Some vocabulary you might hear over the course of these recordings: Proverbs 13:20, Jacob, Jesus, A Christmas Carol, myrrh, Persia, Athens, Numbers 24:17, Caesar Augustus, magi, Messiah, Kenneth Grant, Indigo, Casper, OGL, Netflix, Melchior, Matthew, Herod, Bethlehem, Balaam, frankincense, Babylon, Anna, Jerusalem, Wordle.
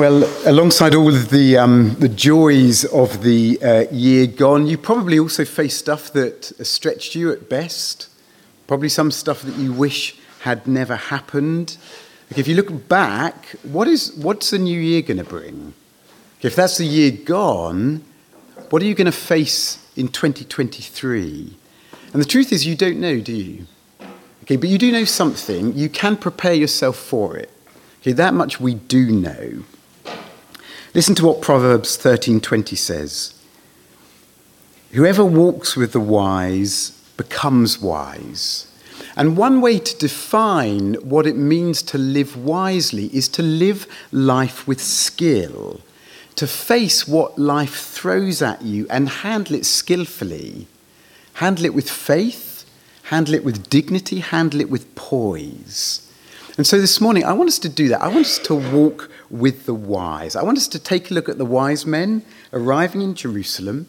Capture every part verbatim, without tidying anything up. Well, alongside all of the, um, the joys of the uh, year gone, you probably also faced stuff that stretched you at best, probably some stuff that you wish had never happened. Like if you look back, what is what's the new year going to bring? If that's the year gone, what are you going to face in twenty twenty-three? And the truth is you don't know, do you? Okay, but you do know something. You can prepare yourself for it. Okay, that much we do know. Listen to what Proverbs thirteen twenty says. Whoever walks with the wise becomes wise. And one way to define what it means to live wisely is to live life with skill, to face what life throws at you and handle it skillfully. Handle it with faith, handle it with dignity, handle it with poise. And so this morning, I want us to do that. I want us to walk with the wise. I want us to take a look at the wise men arriving in Jerusalem.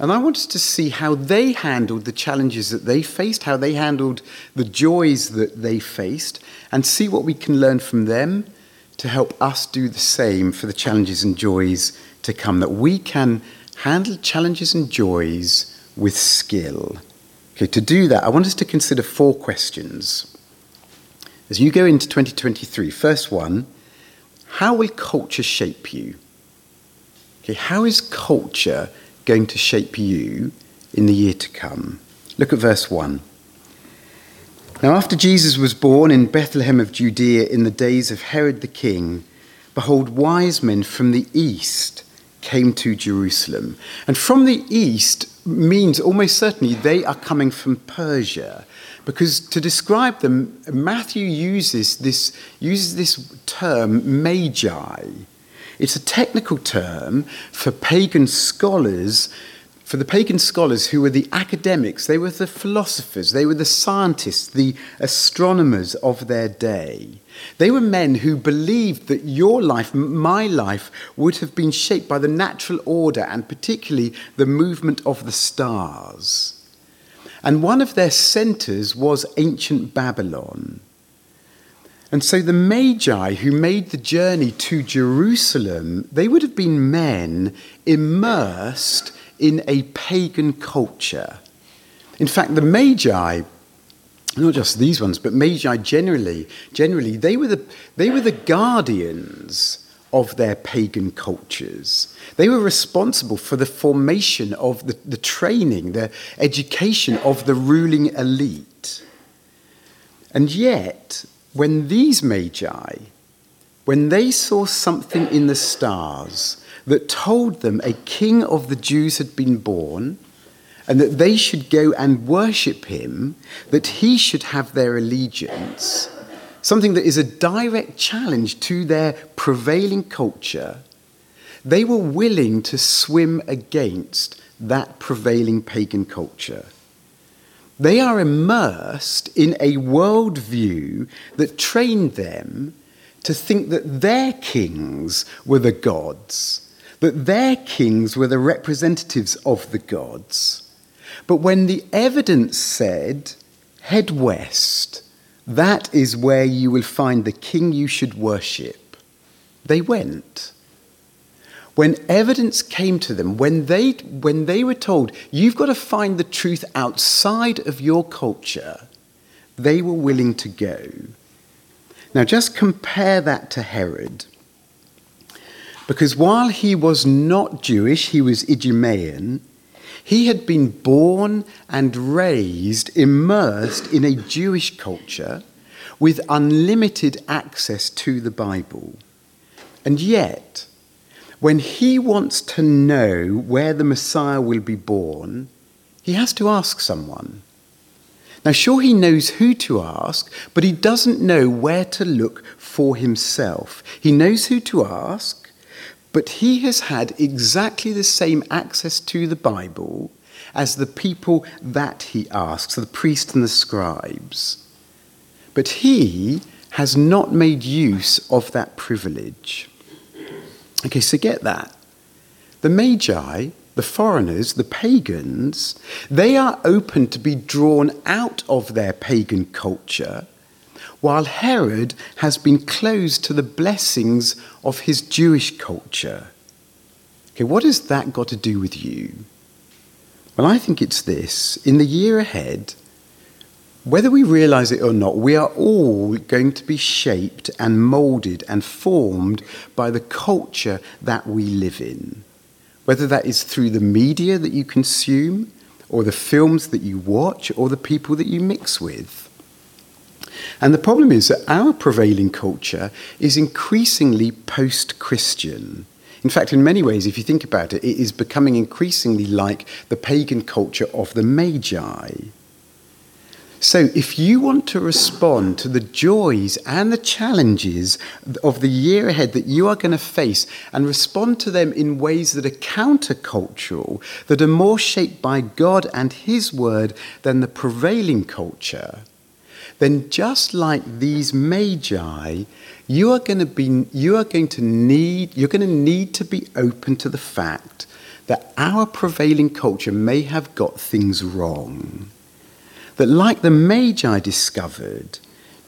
And I want us to see how they handled the challenges that they faced, how they handled the joys that they faced, and see what we can learn from them to help us do the same for the challenges and joys to come, that we can handle challenges and joys with skill. Okay, to do that, I want us to consider four questions. As you go into twenty twenty-three, first one, how will culture shape you? Okay, how is culture going to shape you in the year to come? Look at verse one. Now, after Jesus was born in Bethlehem of Judea in the days of Herod the king, behold, wise men from the east came to Jerusalem. And from the east means almost certainly they are coming from Persia, because to describe them, Matthew uses this, uses this term magi. It's a technical term for pagan scholars, for the pagan scholars who were the academics. They were the philosophers, they were the scientists, the astronomers of their day. They were men who believed that your life, my life, would have been shaped by the natural order and particularly the movement of the stars. And one of their centres was ancient Babylon. And so the Magi who made the journey to Jerusalem, they would have been men immersed in a pagan culture. In fact, the Magi, not just these ones, but Magi generally, generally they were the, they were the guardians of their pagan cultures. They were responsible for the formation of the, the training, the education of the ruling elite. And yet, when these Magi, when they saw something in the stars that told them a king of the Jews had been born and that they should go and worship him, that he should have their allegiance, something that is a direct challenge to their prevailing culture, they were willing to swim against that prevailing pagan culture. They are immersed in a worldview that trained them to think that their kings were the gods, that their kings were the representatives of the gods. But when the evidence said, head west, that is where you will find the king you should worship, they went. When evidence came to them, when they, when they were told, you've got to find the truth outside of your culture, they were willing to go. Now just compare that to Herod. Because while he was not Jewish, he was Idumaean, he had been born and raised, immersed in a Jewish culture with unlimited access to the Bible. And yet, when he wants to know where the Messiah will be born, he has to ask someone. Now, sure, he knows who to ask, but he doesn't know where to look for himself. He knows who to ask, but he has had exactly the same access to the Bible as the people that he asks, the priests and the scribes. But he has not made use of that privilege. Okay, so get that. The Magi, the foreigners, the pagans, they are open to be drawn out of their pagan culture while Herod has been closed to the blessings of his Jewish culture. Okay, what has that got to do with you? Well, I think it's this. In the year ahead, whether we realise it or not, we are all going to be shaped and moulded and formed by the culture that we live in. Whether that is through the media that you consume, or the films that you watch, or the people that you mix with. And the problem is that our prevailing culture is increasingly post-Christian. In fact, in many ways, if you think about it, it is becoming increasingly like the pagan culture of the Magi. So if you want to respond to the joys and the challenges of the year ahead that you are going to face and respond to them in ways that are countercultural, that are more shaped by God and his word than the prevailing culture, then just like these magi, you are going to be, you are going to need, you're going to need to be open to the fact that our prevailing culture may have got things wrong. That like the magi discovered,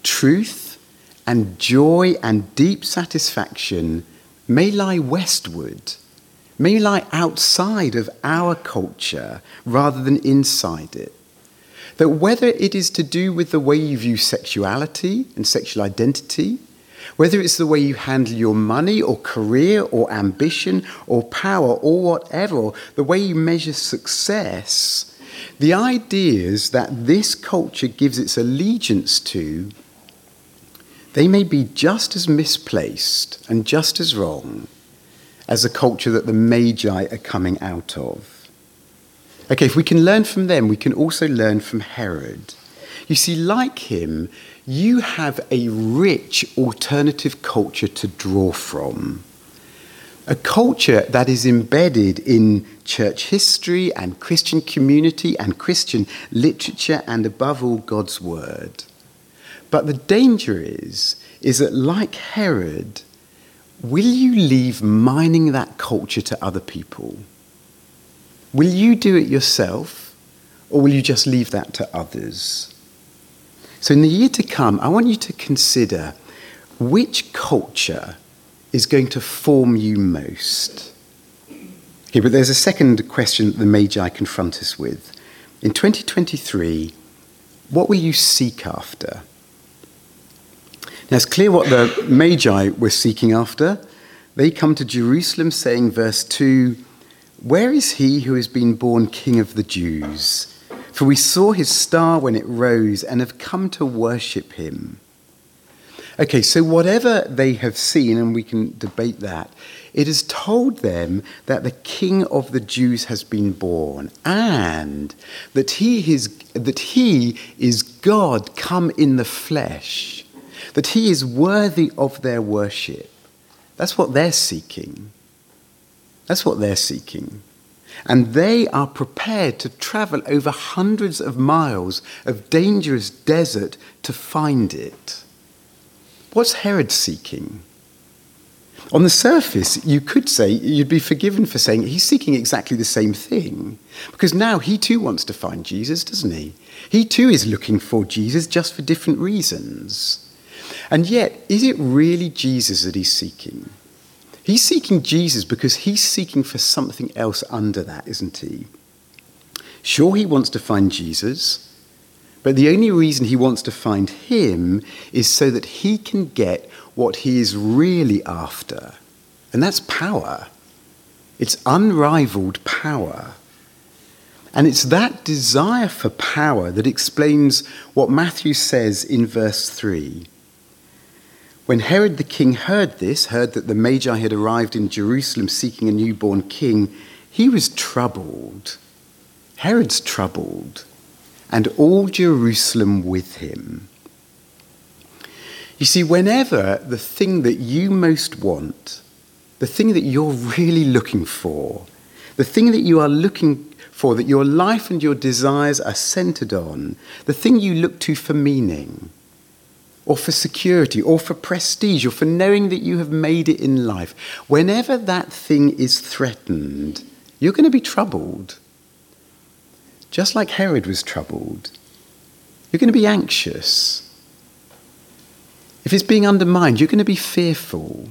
truth and joy and deep satisfaction may lie westward, may lie outside of our culture rather than inside it. That whether it is to do with the way you view sexuality and sexual identity, whether it's the way you handle your money or career or ambition or power or whatever, or the way you measure success, the ideas that this culture gives its allegiance to, they may be just as misplaced and just as wrong as the culture that the Magi are coming out of. Okay, if we can learn from them, we can also learn from Herod. You see, like him, you have a rich alternative culture to draw from. A culture that is embedded in church history and Christian community and Christian literature and, above all, God's word. But the danger is, is that like Herod, will you leave mining that culture to other people? Will you do it yourself, or will you just leave that to others? So in the year to come, I want you to consider which culture is going to form you most. Okay, but there's a second question that the Magi confront us with. In twenty twenty-three, what will you seek after? Now, it's clear what the Magi were seeking after. They come to Jerusalem saying, verse two, "Where is he who has been born King of the Jews? For we saw his star when it rose and have come to worship him." Okay, so whatever they have seen, and we can debate that, it has told them that the King of the Jews has been born and that he is, that he is God come in the flesh, that he is worthy of their worship. That's what they're seeking. That's what they're seeking. And they are prepared to travel over hundreds of miles of dangerous desert to find it. What's Herod seeking? On the surface, you could say, you'd be forgiven for saying he's seeking exactly the same thing. Because now he too wants to find Jesus, doesn't he? He too is looking for Jesus just for different reasons. And yet, is it really Jesus that he's seeking? He's seeking Jesus because he's seeking for something else under that, isn't he? Sure, he wants to find Jesus, but the only reason he wants to find him is so that he can get what he is really after. And that's power. It's unrivaled power. And it's that desire for power that explains what Matthew says in verse three. "When Herod the king heard this, heard that the Magi had arrived in Jerusalem seeking a newborn king, he was troubled." Herod's troubled, and all Jerusalem with him. You see, whenever the thing that you most want, the thing that you're really looking for, the thing that you are looking for, that your life and your desires are centered on, the thing you look to for meaning, or for security, or for prestige, or for knowing that you have made it in life, whenever that thing is threatened, you're going to be troubled. Just like Herod was troubled, you're going to be anxious. If it's being undermined, you're going to be fearful.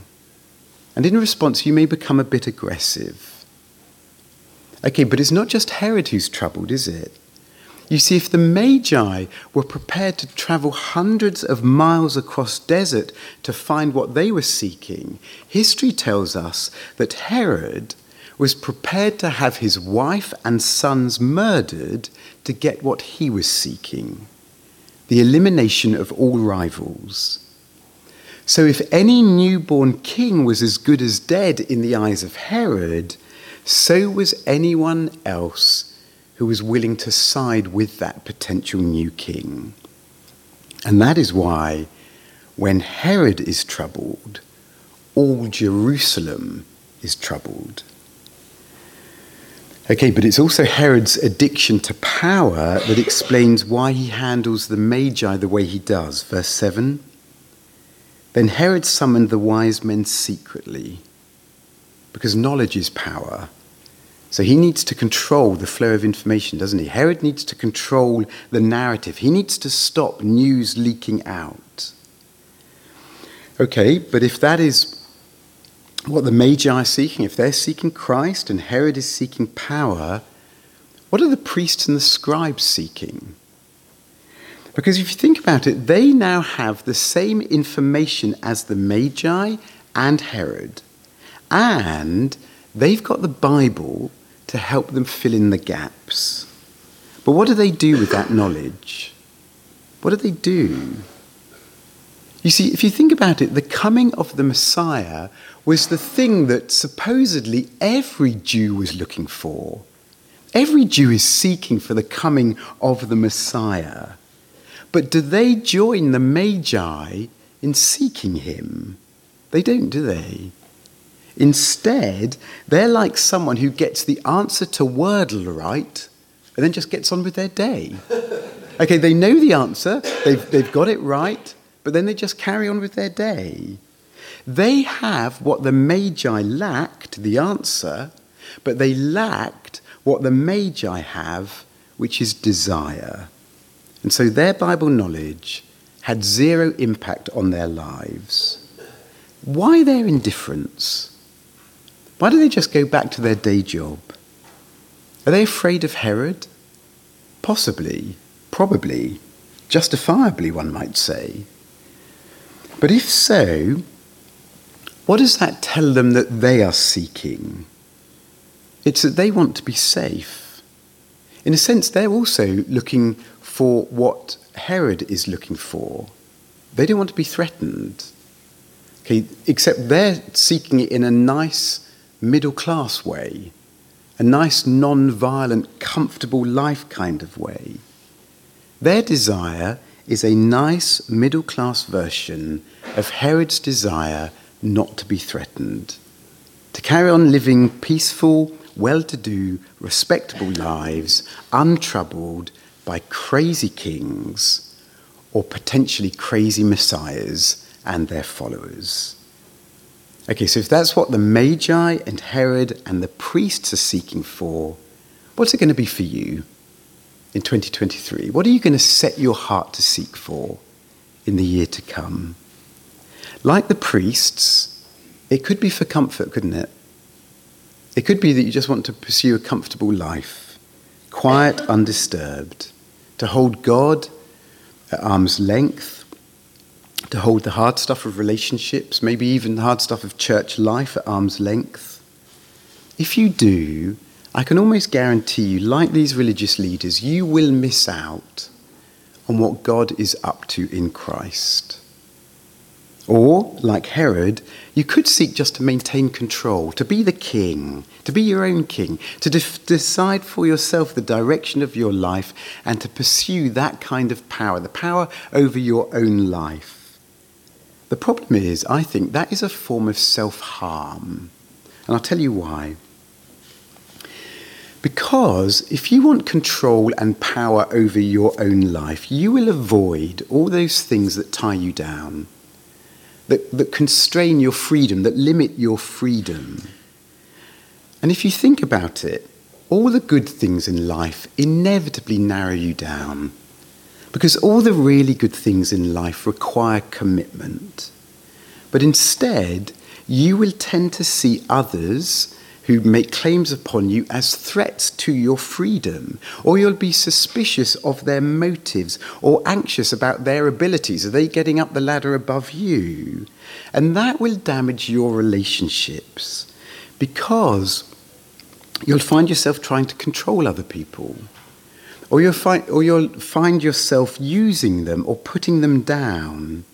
And in response, you may become a bit aggressive. Okay, but it's not just Herod who's troubled, is it? You see, if the Magi were prepared to travel hundreds of miles across desert to find what they were seeking, history tells us that Herod was prepared to have his wife and sons murdered to get what he was seeking, the elimination of all rivals. So if any newborn king was as good as dead in the eyes of Herod, so was anyone else who was willing to side with that potential new king. And that is why, when Herod is troubled, all Jerusalem is troubled. Okay, but it's also Herod's addiction to power that explains why he handles the Magi the way he does. Verse seven, "Then Herod summoned the wise men secretly," because knowledge is power. So he needs to control the flow of information, doesn't he? Herod needs to control the narrative. He needs to stop news leaking out. Okay, but if that is what the Magi are seeking, if they're seeking Christ and Herod is seeking power, what are the priests and the scribes seeking? Because if you think about it, they now have the same information as the Magi and Herod. And they've got the Bible to help them fill in the gaps. But what do they do with that knowledge? What do they do? You see, if you think about it, the coming of the Messiah was the thing that supposedly every Jew was looking for. Every Jew is seeking for the coming of the Messiah. But do they join the Magi in seeking him? They don't, do they? Instead, they're like someone who gets the answer to Wordle right and then just gets on with their day. Okay, they know the answer, they've, they've got it right, but then they just carry on with their day. They have what the Magi lacked, the answer, but they lacked what the Magi have, which is desire. And so their Bible knowledge had zero impact on their lives. Why their indifference? Why do they just go back to their day job? Are they afraid of Herod? Possibly, probably, justifiably, one might say. But if so, what does that tell them that they are seeking? It's that they want to be safe. In a sense, they're also looking for what Herod is looking for. They don't want to be threatened. Okay, except they're seeking it in a nice, middle-class way, a nice, non-violent, comfortable life kind of way. Their desire is a nice, middle-class version of Herod's desire not to be threatened, to carry on living peaceful, well-to-do, respectable lives, untroubled by crazy kings or potentially crazy messiahs and their followers. Okay, so if that's what the Magi and Herod and the priests are seeking for, what's it going to be for you in twenty twenty-three? What are you going to set your heart to seek for in the year to come? Like the priests, it could be for comfort, couldn't it? It could be that you just want to pursue a comfortable life, quiet, undisturbed, to hold God at arm's length, to hold the hard stuff of relationships, maybe even the hard stuff of church life at arm's length. If you do, I can almost guarantee you, like these religious leaders, you will miss out on what God is up to in Christ. Or, like Herod, you could seek just to maintain control, to be the king, to be your own king, to de- decide for yourself the direction of your life and to pursue that kind of power, the power over your own life. The problem is, I think, that is a form of self-harm. And I'll tell you why. Because if you want control and power over your own life, you will avoid all those things that tie you down, that, that constrain your freedom, that limit your freedom. And if you think about it, all the good things in life inevitably narrow you down. Because all the really good things in life require commitment. But instead, you will tend to see others who make claims upon you as threats to your freedom, or you'll be suspicious of their motives or anxious about their abilities. Are they getting up the ladder above you? And that will damage your relationships because you'll find yourself trying to control other people. Or you'll, find, or you'll find yourself using them or putting them down.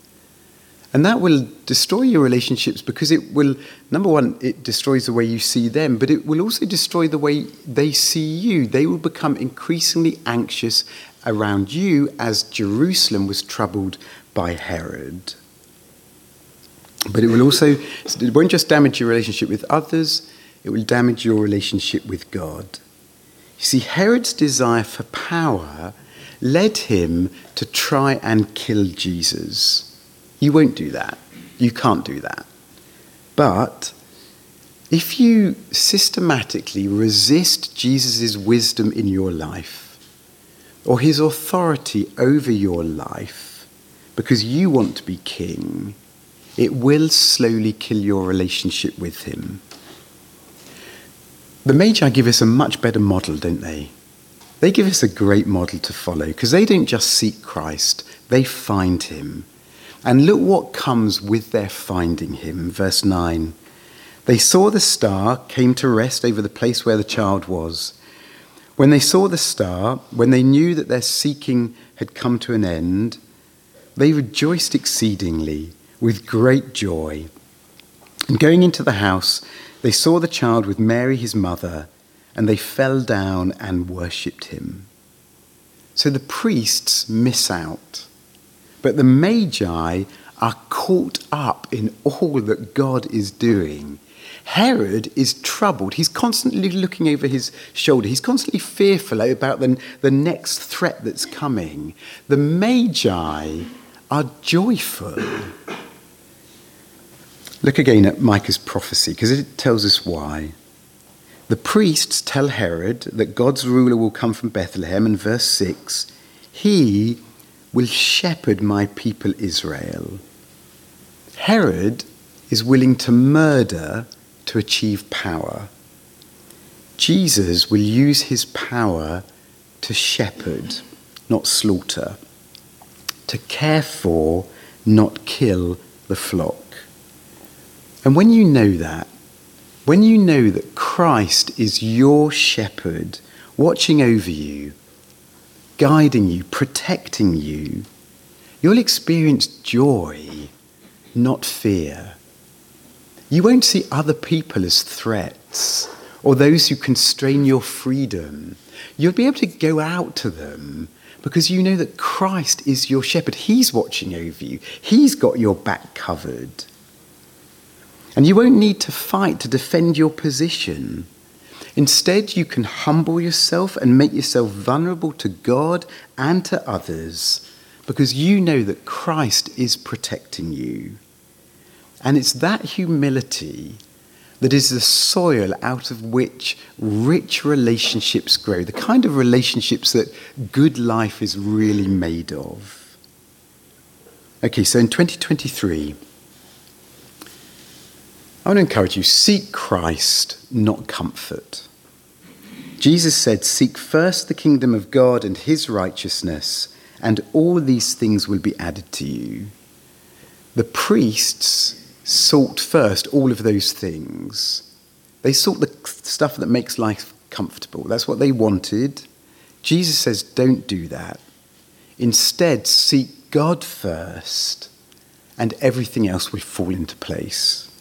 And that will destroy your relationships because it will, number one, it destroys the way you see them, but it will also destroy the way they see you. They will become increasingly anxious around you as Jerusalem was troubled by Herod. But it will also, it won't just damage your relationship with others, it will damage your relationship with God. You see, Herod's desire for power led him to try and kill Jesus. You won't do that. You can't do that. But if you systematically resist Jesus' wisdom in your life or his authority over your life because you want to be king, it will slowly kill your relationship with him. The Magi give us a much better model, don't they? They give us a great model to follow because they don't just seek Christ, they find him. And look what comes with their finding him. Verse nine, they saw the star, came to rest over the place where the child was. When they saw the star, when they knew that their seeking had come to an end, they rejoiced exceedingly with great joy. And going into the house, they saw the child with Mary, his mother, and they fell down and worshipped him. So the priests miss out, but the Magi are caught up in all that God is doing. Herod is troubled. He's constantly looking over his shoulder. He's constantly fearful about the, the next threat that's coming. The Magi are joyful. Look again at Micah's prophecy, because it tells us why. The priests tell Herod that God's ruler will come from Bethlehem, and verse six, he will shepherd my people Israel. Herod is willing to murder to achieve power. Jesus will use his power to shepherd, not slaughter, to care for, not kill the flock. And when you know that, when you know that Christ is your shepherd, watching over you, guiding you, protecting you, you'll experience joy, not fear. You won't see other people as threats or those who constrain your freedom. You'll be able to go out to them because you know that Christ is your shepherd. He's watching over you. He's got your back covered. And you won't need to fight to defend your position. Instead, you can humble yourself and make yourself vulnerable to God and to others because you know that Christ is protecting you. And it's that humility that is the soil out of which rich relationships grow, the kind of relationships that good life is really made of. Okay, so in twenty twenty-three... I want to encourage you, seek Christ, not comfort. Jesus said, seek first the kingdom of God and his righteousness, and all these things will be added to you. The priests sought first all of those things. They sought the stuff that makes life comfortable. That's what they wanted. Jesus says, don't do that. Instead, seek God first, and everything else will fall into place.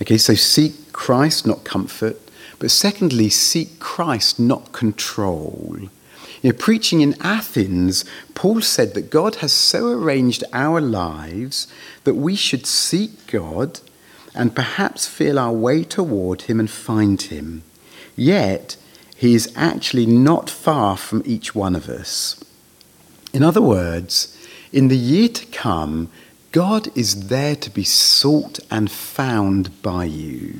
Okay, so seek Christ, not comfort. But secondly, seek Christ, not control. You know, preaching in Athens, Paul said that God has so arranged our lives that we should seek God and perhaps feel our way toward him and find him. Yet, he is actually not far from each one of us. In other words, in the year to come, God is there to be sought and found by you.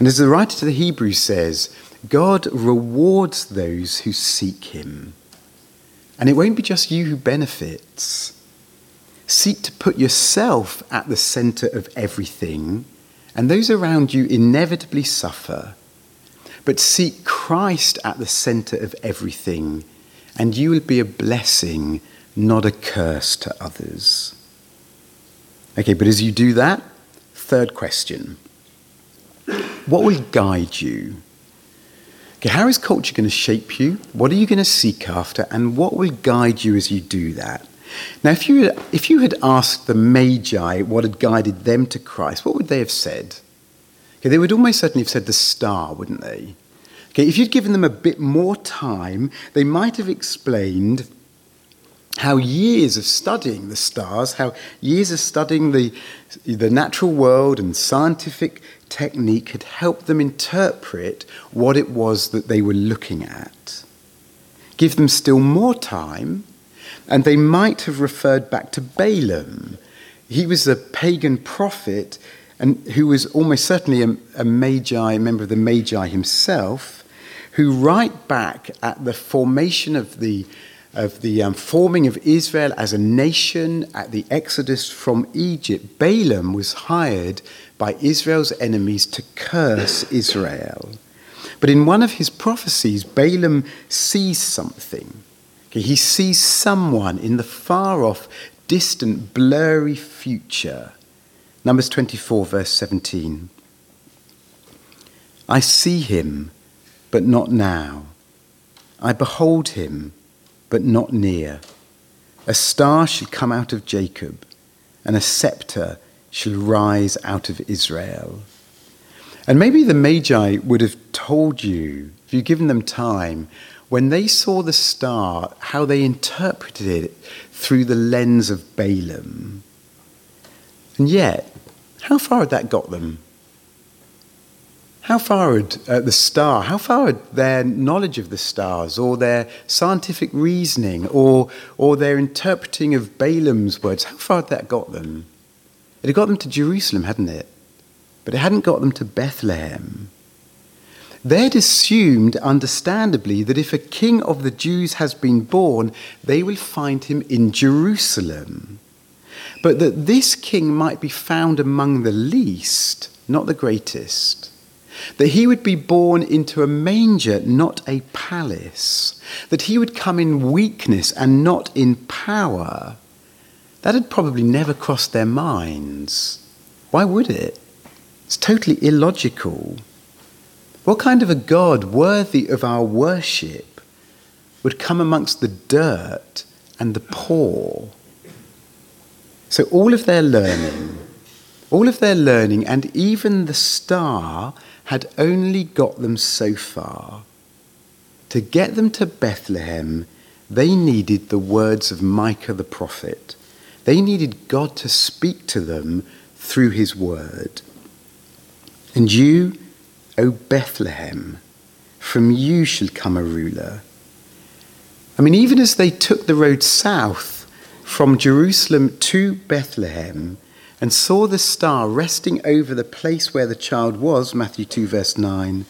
And as the writer to the Hebrews says, God rewards those who seek him. And it won't be just you who benefits. Seek to put yourself at the centre of everything, and those around you inevitably suffer. But seek Christ at the centre of everything, and you will be a blessing, not a curse to others. Okay, but as you do that, third question. What will guide you? Okay, how is culture going to shape you? What are you going to seek after? And what will guide you as you do that? Now, if you, if you had asked the Magi what had guided them to Christ, what would they have said? Okay, they would almost certainly have said the star, wouldn't they? Okay, if you'd given them a bit more time, they might have explained how years of studying the stars, how years of studying the, the natural world and scientific technique had helped them interpret what it was that they were looking at. Give them still more time, and they might have referred back to Balaam. He was a pagan prophet and who was almost certainly a, a magi, a member of the Magi himself, who right back at the formation of the of the um, forming of Israel as a nation at the exodus from Egypt, Balaam was hired by Israel's enemies to curse Israel. But in one of his prophecies, Balaam sees something. Okay, he sees someone in the far-off, distant, blurry future. Numbers twenty-four, verse seventeen. I see him, but not now. I behold him, but not near. A star shall come out of Jacob, and a scepter shall rise out of Israel. And maybe the Magi would have told you, if you'd given them time, when they saw the star, how they interpreted it through the lens of Balaam. And yet, how far had that got them? How far had uh, the star, how far had their knowledge of the stars, or their scientific reasoning, or, or their interpreting of Balaam's words, how far had that got them? It had got them to Jerusalem, hadn't it? But it hadn't got them to Bethlehem. They'd assumed, understandably, that if a king of the Jews has been born, they will find him in Jerusalem. But that this king might be found among the least, not the greatest. That he would be born into a manger, not a palace. That he would come in weakness and not in power. That had probably never crossed their minds. Why would it? It's totally illogical. What kind of a God worthy of our worship would come amongst the dirt and the poor? So all of their learning, all of their learning, and even the star had only got them so far. To get them to Bethlehem, they needed the words of Micah the prophet. They needed God to speak to them through his word. And you, O Bethlehem, from you shall come a ruler. I mean, even as they took the road south from Jerusalem to Bethlehem and saw the star resting over the place where the child was, Matthew two, verse nine,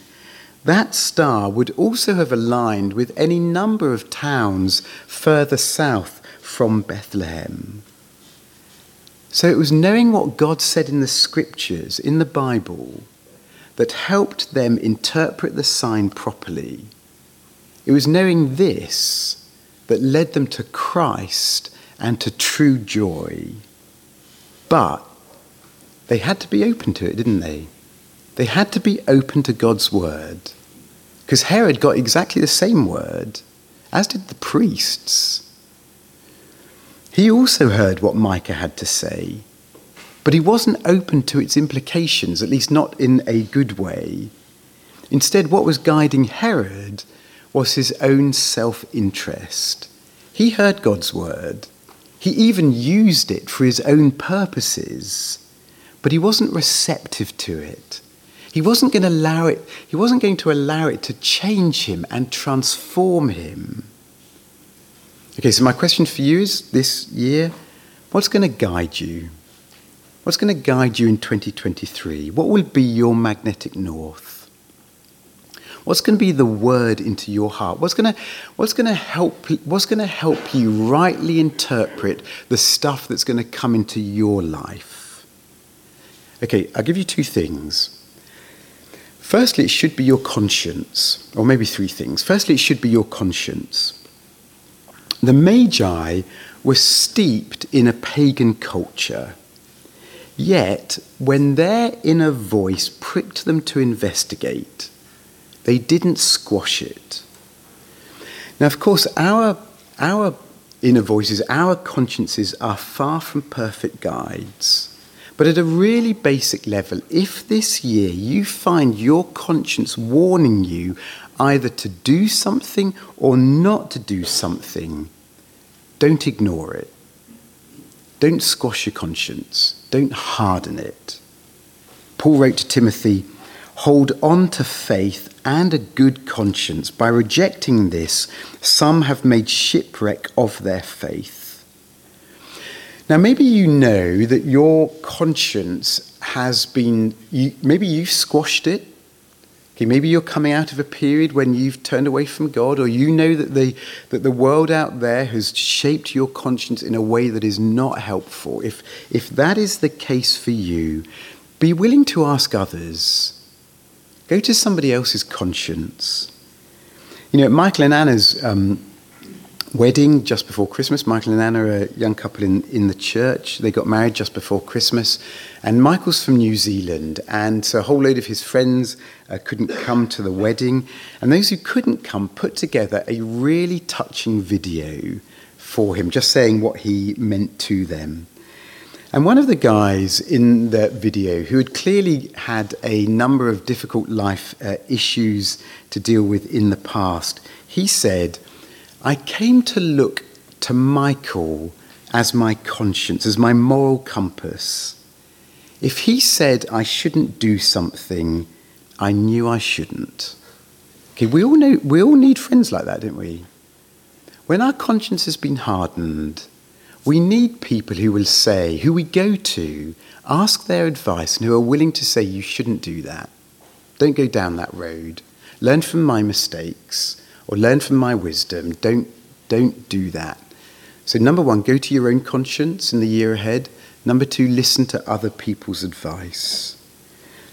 that star would also have aligned with any number of towns further south from Bethlehem. So it was knowing what God said in the scriptures, in the Bible, that helped them interpret the sign properly. It was knowing this that led them to Christ and to true joy. But they had to be open to it, didn't they? They had to be open to God's word, because Herod got exactly the same word, as did the priests. He also heard what Micah had to say, but he wasn't open to its implications, at least not in a good way. Instead, what was guiding Herod was his own self-interest. He heard God's word. He even used it for his own purposes, but he wasn't receptive to it. He wasn't going to allow it, he wasn't going to allow it to change him and transform him. Okay, so my question for you is this year, what's going to guide you? What's going to guide you in twenty twenty-three? What will be your magnetic north? What's going to be the word into your heart? What's going to what's going to help what's going to help you rightly interpret the stuff that's going to come into your life? Okay, I'll give you two things. Firstly, it should be your conscience, or maybe three things. Firstly, it should be your conscience. The Magi were steeped in a pagan culture. Yet, when their inner voice pricked them to investigate, they didn't squash it. Now, of course, our, our inner voices, our consciences are far from perfect guides. But at a really basic level, if this year you find your conscience warning you either to do something or not to do something, don't ignore it. Don't squash your conscience. Don't harden it. Paul wrote to Timothy, "Hold on to faith and a good conscience. By rejecting this, some have made shipwreck of their faith." Now, maybe you know that your conscience has been, you, maybe you've squashed it. Okay, maybe you're coming out of a period when you've turned away from God, or you know that the, that the world out there has shaped your conscience in a way that is not helpful. If, if that is the case for you, be willing to ask others. Go to somebody else's conscience. You know, at Michael and Anna's um, wedding just before Christmas, Michael and Anna are a young couple in, in the church. They got married just before Christmas. And Michael's from New Zealand. And so a whole load of his friends uh, couldn't come to the wedding. And those who couldn't come put together a really touching video for him, just saying what he meant to them. And one of the guys in the video, who had clearly had a number of difficult life uh, issues to deal with in the past, he said, "I came to look to Michael as my conscience, as my moral compass. If he said I shouldn't do something, I knew I shouldn't." Okay, we all know, we all need friends like that, don't we? When our conscience has been hardened, we need people who will say, who we go to, ask their advice, and who are willing to say, "You shouldn't do that. Don't go down that road. Learn from my mistakes. Or learn from my wisdom. Don't, don't do that." So number one, go to your own conscience in the year ahead. Number two, listen to other people's advice.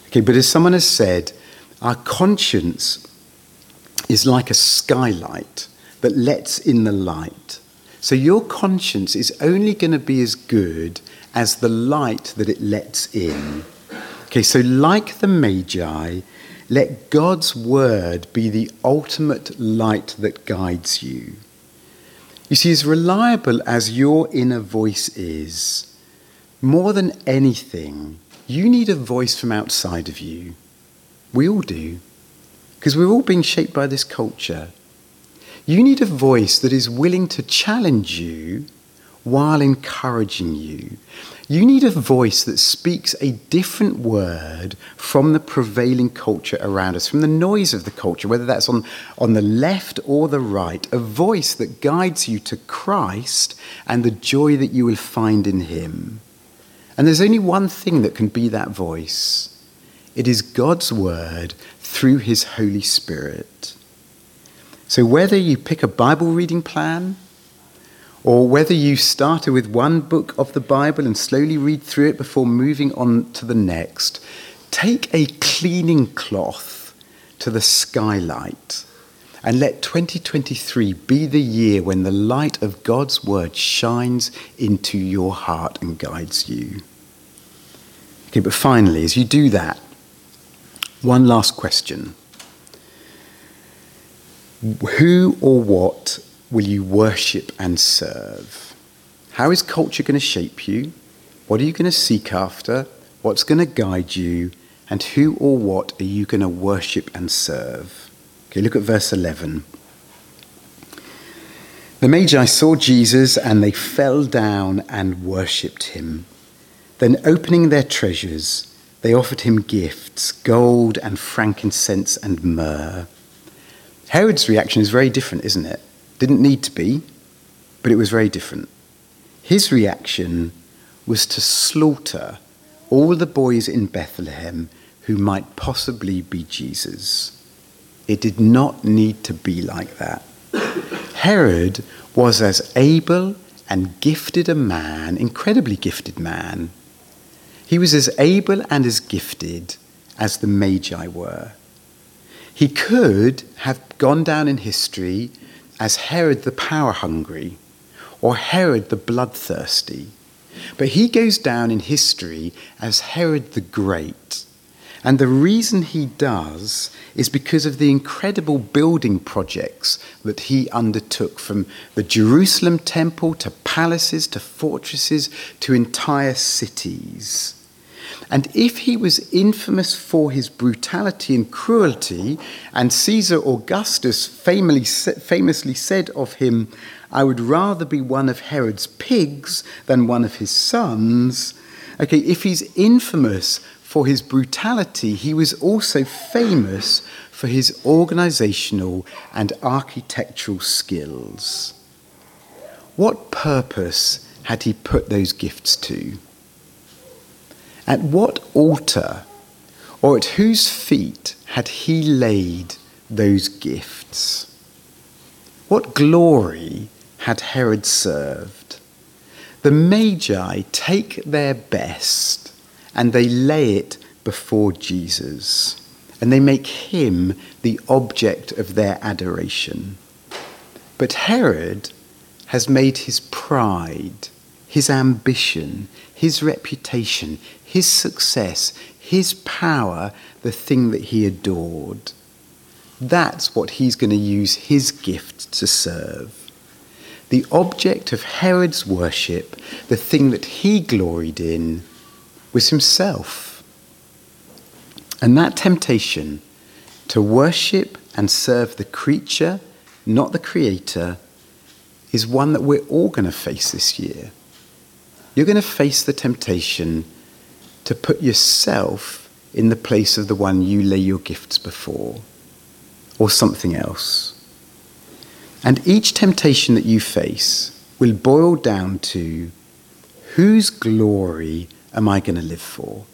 Okay, but as someone has said, our conscience is like a skylight that lets in the light. So your conscience is only going to be as good as the light that it lets in. Okay, so like the Magi, let God's word be the ultimate light that guides you. You see, as reliable as your inner voice is, more than anything, you need a voice from outside of you. We all do, because we're all being shaped by this culture. You need a voice that is willing to challenge you while encouraging you. You need a voice that speaks a different word from the prevailing culture around us, from the noise of the culture, whether that's on, on the left or the right, a voice that guides you to Christ and the joy that you will find in him. And there's only one thing that can be that voice. It is God's word through his Holy Spirit. So whether you pick a Bible reading plan, or whether you started with one book of the Bible and slowly read through it before moving on to the next, take a cleaning cloth to the skylight and let twenty twenty-three be the year when the light of God's word shines into your heart and guides you. Okay, but finally, as you do that, one last question. Who or what will you worship and serve? How is culture going to shape you? What are you going to seek after? What's going to guide you? And who or what are you going to worship and serve? Okay, look at verse eleven. The Magi saw Jesus and they fell down and worshipped him. Then opening their treasures, they offered him gifts, gold and frankincense and myrrh. Herod's reaction is very different, isn't it? Didn't need to be, but it was very different. His reaction was to slaughter all the boys in Bethlehem who might possibly be Jesus. It did not need to be like that. Herod was as able and gifted a man, incredibly gifted man. He was as able and as gifted as the Magi were. He could have gone down in history as Herod the power-hungry or Herod the bloodthirsty. But he goes down in history as Herod the Great. And the reason he does is because of the incredible building projects that he undertook, from the Jerusalem temple to palaces to fortresses to entire cities. And if he was infamous for his brutality and cruelty, and Caesar Augustus famously said of him, "I would rather be one of Herod's pigs than one of his sons," okay, if he's infamous for his brutality, he was also famous for his organizational and architectural skills. What purpose had he put those gifts to? At what altar or at whose feet had he laid those gifts? What glory had Herod served? The Magi take their best and they lay it before Jesus, and they make him the object of their adoration. But Herod has made his pride, his ambition, his reputation, his success, his power, the thing that he adored. That's what he's going to use his gift to serve. The object of Herod's worship, the thing that he gloried in, was himself. And that temptation to worship and serve the creature, not the creator, is one that we're all going to face this year. You're going to face the temptation to put yourself in the place of the one you lay your gifts before, or something else. And each temptation that you face will boil down to, whose glory am I going to live for?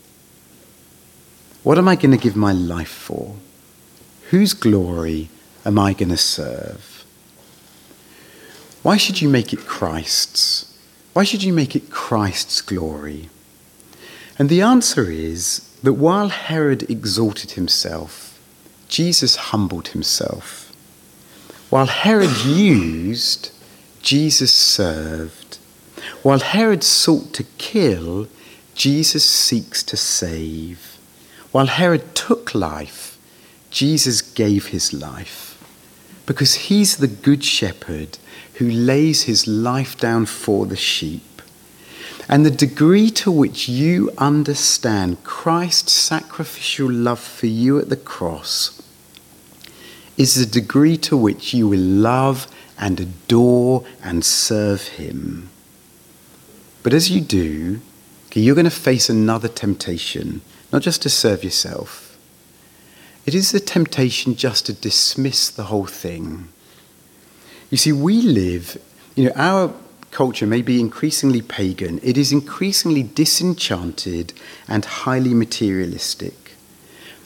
What am I going to give my life for? Whose glory am I going to serve? Why should you make it Christ's? Why should you make it Christ's glory? And the answer is that while Herod exalted himself, Jesus humbled himself. While Herod used, Jesus served. While Herod sought to kill, Jesus seeks to save. While Herod took life, Jesus gave his life. Because he's the good shepherd who lays his life down for the sheep. And the degree to which you understand Christ's sacrificial love for you at the cross is the degree to which you will love and adore and serve him. But as you do, you're going to face another temptation, not just to serve yourself. It is the temptation just to dismiss the whole thing. You see, we live, you know, our culture may be increasingly pagan. It is increasingly disenchanted and highly materialistic.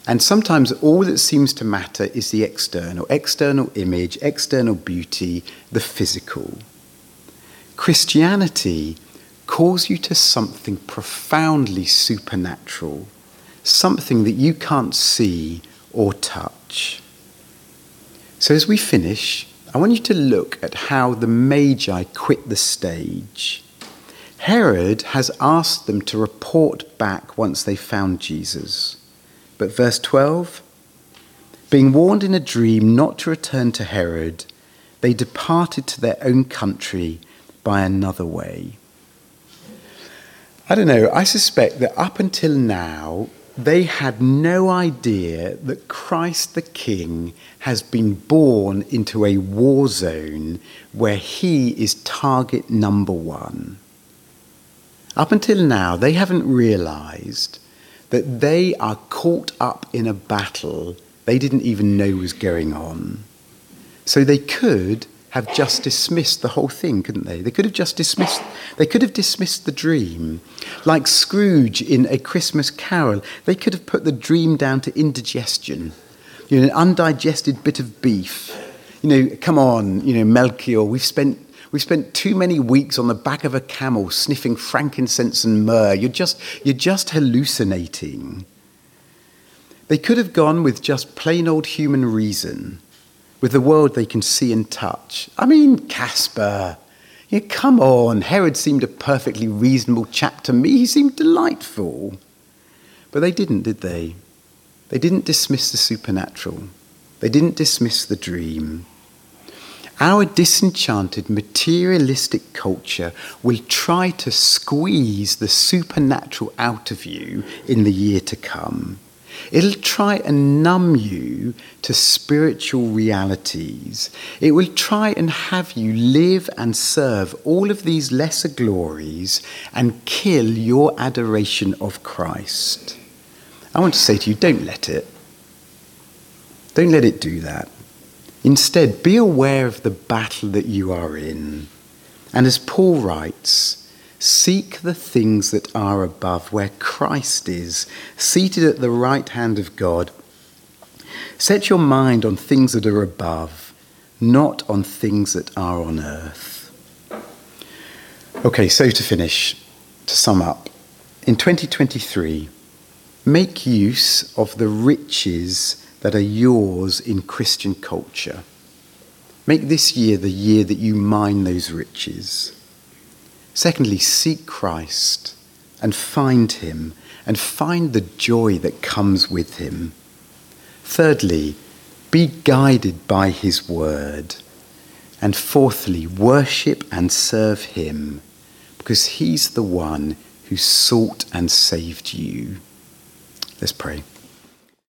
And sometimes all that seems to matter is the external, external image, external beauty, the physical. Christianity calls you to something profoundly supernatural, something that you can't see or touch. So as we finish, I want you to look at how the Magi quit the stage. Herod has asked them to report back once they found Jesus. But verse twelve, being warned in a dream not to return to Herod, they departed to their own country by another way. I don't know, I suspect that up until now, they had no idea that Christ the King has been born into a war zone where he is target number one. Up until now, they haven't realized that they are caught up in a battle they didn't even know was going on. So they could have just dismissed the whole thing, couldn't they? They could have just dismissed, they could have dismissed the dream. Like Scrooge in A Christmas Carol, they could have put the dream down to indigestion. you know, an undigested bit of beef. You know, come on, you know, Melchior, we've spent we've spent too many weeks on the back of a camel sniffing frankincense and myrrh. You're just you're just hallucinating. They could have gone with just plain old human reason, with the world they can see and touch. I mean, Casper, you know, come on. Herod seemed a perfectly reasonable chap to me. He seemed delightful. But they didn't, did they? They didn't dismiss the supernatural. They didn't dismiss the dream. Our disenchanted, materialistic culture will try to squeeze the supernatural out of you in the year to come. It'll try and numb you to spiritual realities. It will try and have you live and serve all of these lesser glories and kill your adoration of Christ. I want to say to you, don't let it. Don't let it do that. Instead, be aware of the battle that you are in. And as Paul writes, seek the things that are above, where Christ is, seated at the right hand of God. Set your mind on things that are above, not on things that are on earth. Okay, so to finish, to sum up, in twenty twenty-three, make use of the riches that are yours in Christian culture. Make this year the year that you mine those riches. Secondly, seek Christ and find him and find the joy that comes with him. Thirdly, be guided by his word. And fourthly, worship and serve him because he's the one who sought and saved you. Let's pray.